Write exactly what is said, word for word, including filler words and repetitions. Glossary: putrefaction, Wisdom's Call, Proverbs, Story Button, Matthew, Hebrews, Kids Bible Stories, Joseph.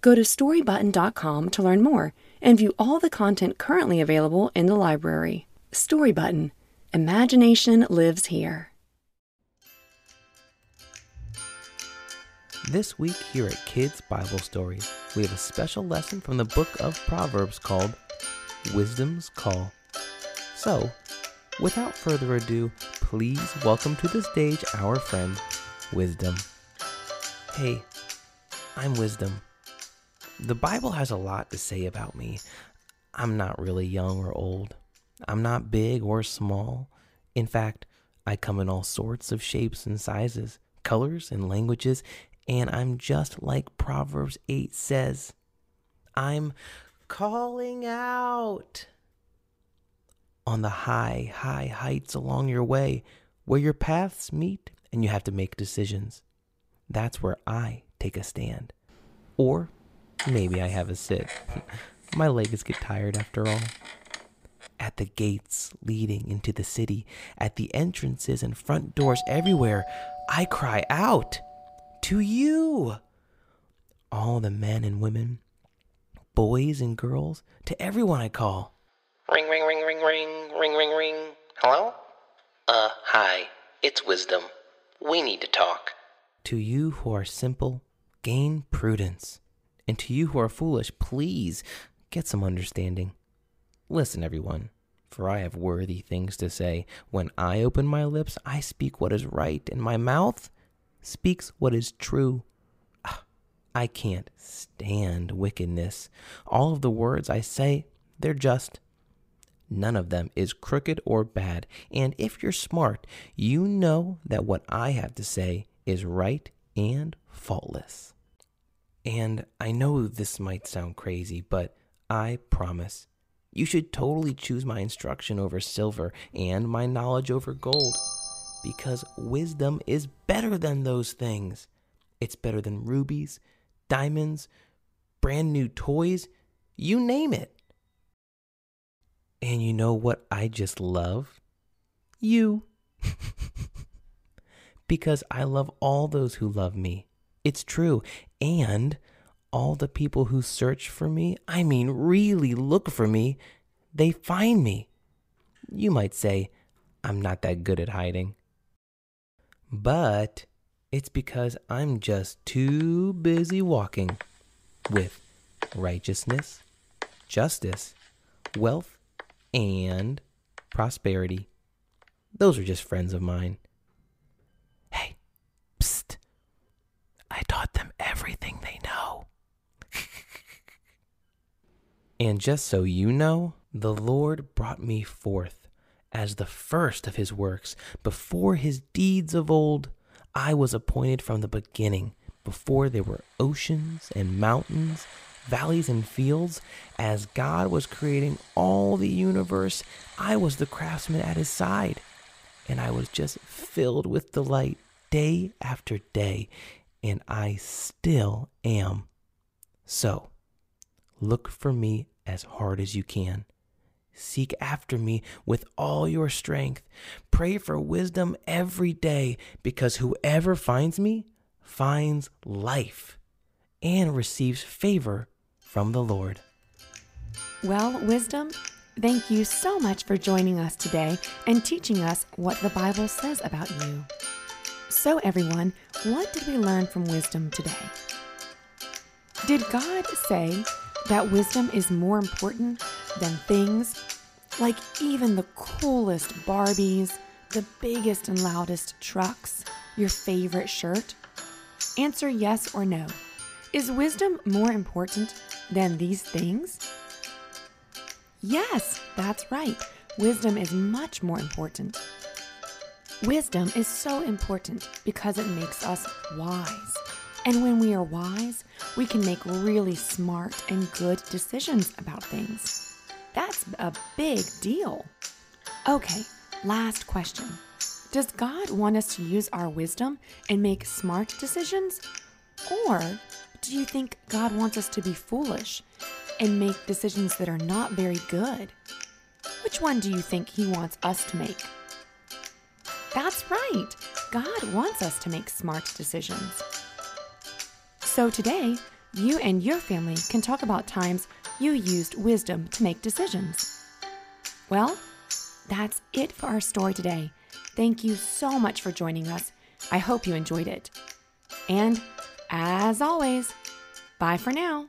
Go to story button dot com to learn more and view all the content currently available in the library. Story Button. Imagination lives here. This week here at Kids Bible Stories, we have a special lesson from the book of Proverbs called Wisdom's Call. So, without further ado, please welcome to the stage our friend, Wisdom. Hey, I'm Wisdom. The Bible has a lot to say about me. I'm not really young or old. I'm not big or small. In fact, I come in all sorts of shapes and sizes, colors and languages, and I'm just like Proverbs eight says. I'm calling out on the high, high heights along your way where your paths meet and you have to make decisions. That's where I take a stand. Or maybe I have a sit. My legs get tired after all. At the gates leading into the city, at the entrances and front doors everywhere, I cry out to you. All the men and women, boys and girls, to everyone I call. Ring, ring, ring, ring, ring, ring, ring, ring. Hello? Uh, hi, it's Wisdom. We need to talk. To you who are simple, gain prudence. And to you who are foolish, please get some understanding. Listen, everyone, for I have worthy things to say. When I open my lips, I speak what is right, and my mouth speaks what is true. I can't stand wickedness. All of the words I say, they're just. None of them is crooked or bad. And if you're smart, you know that what I have to say is right and faultless. And I know this might sound crazy, but I promise you should totally choose my instruction over silver and my knowledge over gold, because wisdom is better than those things. It's better than rubies, diamonds, brand new toys, you name it. And you know what I just love? You. Because I love all those who love me. It's true. And all the people who search for me, I mean really look for me, they find me. You might say, I'm not that good at hiding. But it's because I'm just too busy walking with righteousness, justice, wealth, and prosperity. Those are just friends of mine. Hey, psst. I taught them everything they know. And just so you know, the Lord brought me forth as the first of his works. Before his deeds of old, I was appointed from the beginning, before there were oceans and mountains, valleys and fields. As God was creating all the universe, I was the craftsman at his side, and I was just filled with delight day after day. And I still am. So, look for me as hard as you can. Seek after me with all your strength. Pray for wisdom every day, because whoever finds me finds life and receives favor from the Lord. Well, Wisdom, thank you so much for joining us today and teaching us what the Bible says about you. So everyone, what did we learn from Wisdom today? Did God say that wisdom is more important than things like even the coolest Barbies, the biggest and loudest trucks, your favorite shirt? Answer yes or no. Is wisdom more important than these things? Yes, that's right. Wisdom is much more important. Wisdom is so important because it makes us wise. And when we are wise, we can make really smart and good decisions about things. That's a big deal. Okay, last question. Does God want us to use our wisdom and make smart decisions? Or do you think God wants us to be foolish and make decisions that are not very good? Which one do you think He wants us to make? That's right. God wants us to make smart decisions. So today, you and your family can talk about times you used wisdom to make decisions. Well, that's it for our story today. Thank you so much for joining us. I hope you enjoyed it. And as always, bye for now.